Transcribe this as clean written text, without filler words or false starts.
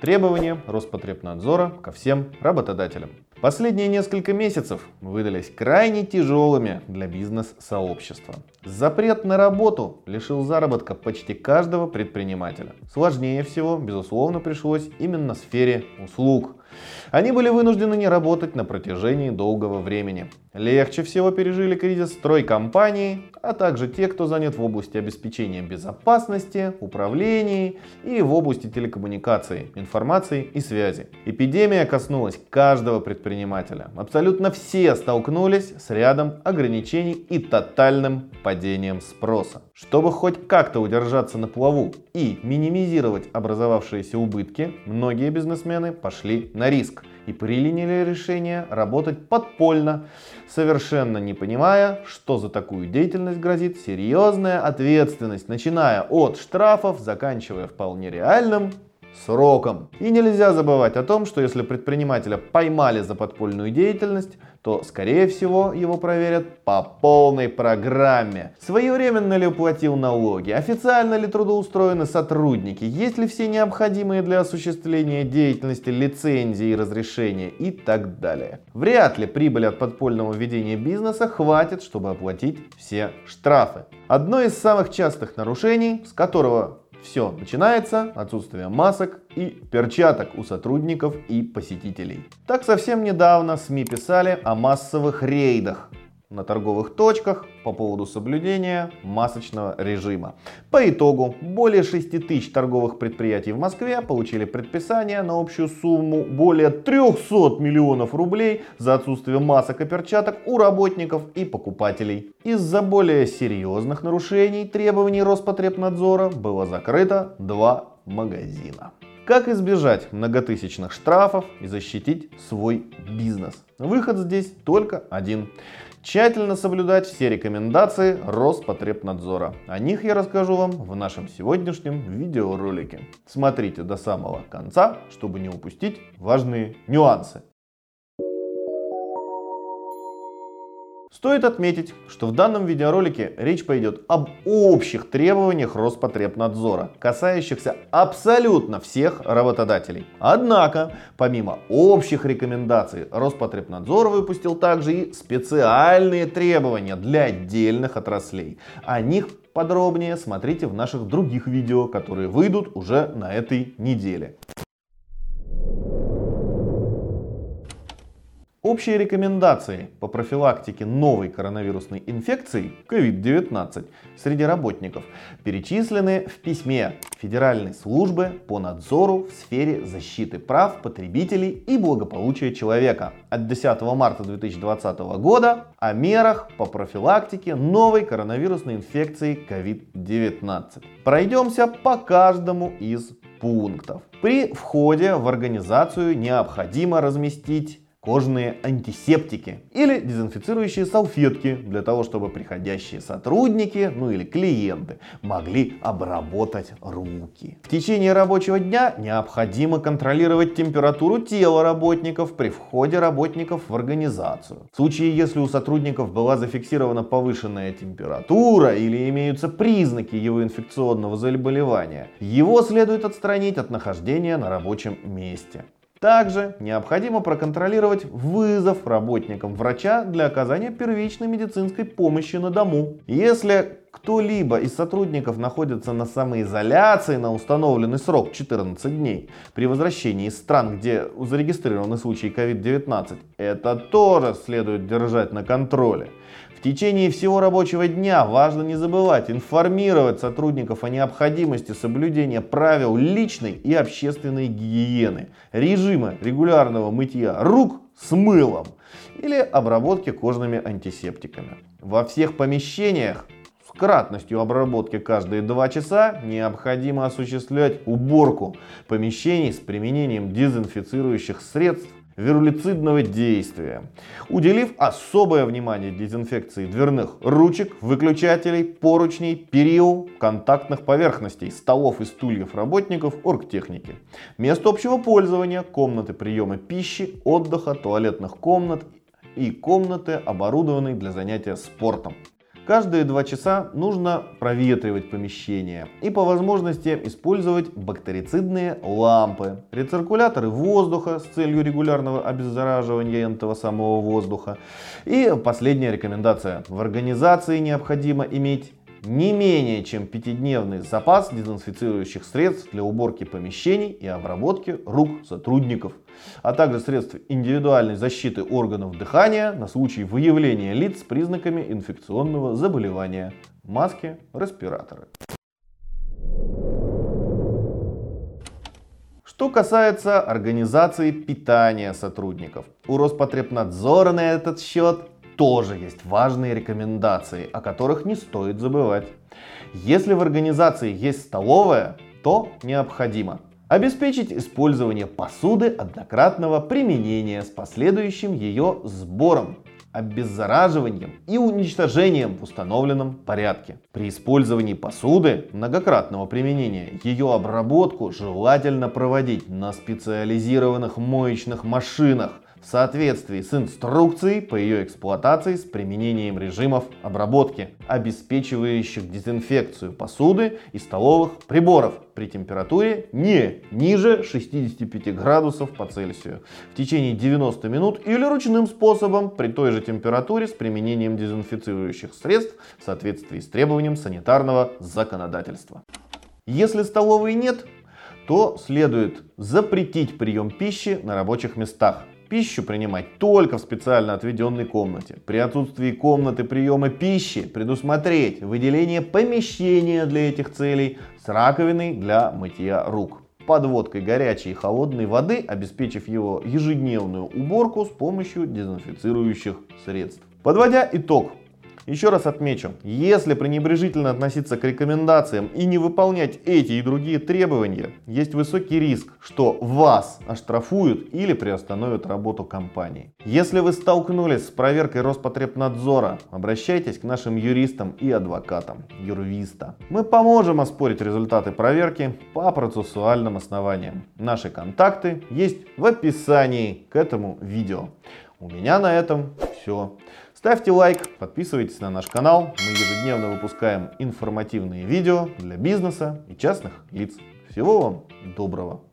Требования Роспотребнадзора ко всем работодателям. Последние несколько месяцев выдались крайне тяжелыми для бизнес-сообщества. Запрет на работу лишил заработка почти каждого предпринимателя. Сложнее всего, безусловно, пришлось именно в сфере услуг. Они были вынуждены не работать на протяжении долгого времени. Легче всего пережили кризис стройкомпаний, а также те, кто занят в области обеспечения безопасности, управления и в области телекоммуникаций, информации и связи. Эпидемия коснулась каждого предпринимателя. Абсолютно все столкнулись с рядом ограничений и тотальным падением спроса. Чтобы хоть как-то удержаться на плаву и минимизировать образовавшиеся убытки, многие бизнесмены пошли на риск и приняли решение работать подпольно, совершенно не понимая, что за такую деятельность грозит серьезная ответственность, начиная от штрафов, заканчивая вполне реальным сроком. И нельзя забывать о том, что если предпринимателя поймали за подпольную деятельность, то, скорее всего, его проверят по полной программе. Своевременно ли уплатил налоги, официально ли трудоустроены сотрудники, есть ли все необходимые для осуществления деятельности лицензии и разрешения и так далее. Вряд ли прибыли от подпольного ведения бизнеса хватит, чтобы оплатить все штрафы. Одно из самых частых нарушений, с которого все начинается — отсутствие масок и перчаток у сотрудников и посетителей. Так совсем недавно СМИ писали о массовых рейдах на торговых точках по поводу соблюдения масочного режима. По итогу более 6000 торговых предприятий в Москве получили предписание на общую сумму более 300 миллионов рублей за отсутствие масок и перчаток у работников и покупателей. Из-за более серьезных нарушений требований Роспотребнадзора было закрыто 2 магазина. Как избежать многотысячных штрафов и защитить свой бизнес? Выход здесь только один. Тщательно соблюдать все рекомендации Роспотребнадзора. О них я расскажу вам в нашем сегодняшнем видеоролике. Смотрите до самого конца, чтобы не упустить важные нюансы. Стоит отметить, что в данном видеоролике речь пойдет об общих требованиях Роспотребнадзора, касающихся абсолютно всех работодателей. Однако, помимо общих рекомендаций, Роспотребнадзор выпустил также и специальные требования для отдельных отраслей. О них подробнее смотрите в наших других видео, которые выйдут уже на этой неделе. Общие рекомендации по профилактике новой коронавирусной инфекции COVID-19 среди работников перечислены в письме Федеральной службы по надзору в сфере защиты прав потребителей и благополучия человека от 10 марта 2020 года о мерах по профилактике новой коронавирусной инфекции COVID-19. Пройдемся по каждому из пунктов. При входе в организацию необходимо разместить кожные антисептики или дезинфицирующие салфетки для того, чтобы приходящие сотрудники, или клиенты, могли обработать руки. В течение рабочего дня необходимо контролировать температуру тела работников при входе работников в организацию. В случае, если у сотрудников была зафиксирована повышенная температура или имеются признаки его инфекционного заболевания, его следует отстранить от нахождения на рабочем месте. Также необходимо проконтролировать вызов работникам врача для оказания первичной медицинской помощи на дому. Если кто-либо из сотрудников находится на самоизоляции на установленный срок 14 дней, при возвращении из стран, где зарегистрированы случаи COVID-19, это тоже следует держать на контроле. В течение всего рабочего дня важно не забывать информировать сотрудников о необходимости соблюдения правил личной и общественной гигиены, режима регулярного мытья рук с мылом или обработки кожными антисептиками. Во всех помещениях с кратностью обработки каждые 2 часа необходимо осуществлять уборку помещений с применением дезинфицирующих средств вирулицидного действия, уделив особое внимание дезинфекции дверных ручек, выключателей, поручней, перил, контактных поверхностей, столов и стульев работников оргтехники, мест общего пользования, комнаты приема пищи, отдыха, туалетных комнат и комнаты, оборудованной для занятия спортом. Каждые 2 часа нужно проветривать помещение и по возможности использовать бактерицидные лампы, рециркуляторы воздуха с целью регулярного обеззараживания этого самого воздуха. И последняя рекомендация. В организации необходимо иметь не менее чем 5-дневный запас дезинфицирующих средств для уборки помещений и обработки рук сотрудников, а также средств индивидуальной защиты органов дыхания на случай выявления лиц с признаками инфекционного заболевания, маски, респираторы. Что касается организации питания сотрудников, у Роспотребнадзора на этот счет тоже есть важные рекомендации, о которых не стоит забывать. Если в организации есть столовая, то необходимо обеспечить использование посуды однократного применения с последующим ее сбором, обеззараживанием и уничтожением в установленном порядке. При использовании посуды многократного применения ее обработку желательно проводить на специализированных моечных машинах, в соответствии с инструкцией по ее эксплуатации с применением режимов обработки, обеспечивающих дезинфекцию посуды и столовых приборов при температуре не ниже 65 градусов по Цельсию в течение 90 минут или ручным способом при той же температуре с применением дезинфицирующих средств в соответствии с требованием санитарного законодательства. Если столовой нет, то следует запретить прием пищи на рабочих местах. Пищу принимать только в специально отведенной комнате. При отсутствии комнаты приема пищи предусмотреть выделение помещения для этих целей с раковиной для мытья рук, подводкой горячей и холодной воды, обеспечив его ежедневную уборку с помощью дезинфицирующих средств. Подводя итог, еще раз отмечу, если пренебрежительно относиться к рекомендациям и не выполнять эти и другие требования, есть высокий риск, что вас оштрафуют или приостановят работу компании. Если вы столкнулись с проверкой Роспотребнадзора, обращайтесь к нашим юристам и адвокатам Юрвиста. Мы поможем оспорить результаты проверки по процессуальным основаниям. Наши контакты есть в описании к этому видео. У меня на этом все. Ставьте лайк, подписывайтесь на наш канал. Мы ежедневно выпускаем информативные видео для бизнеса и частных лиц. Всего вам доброго!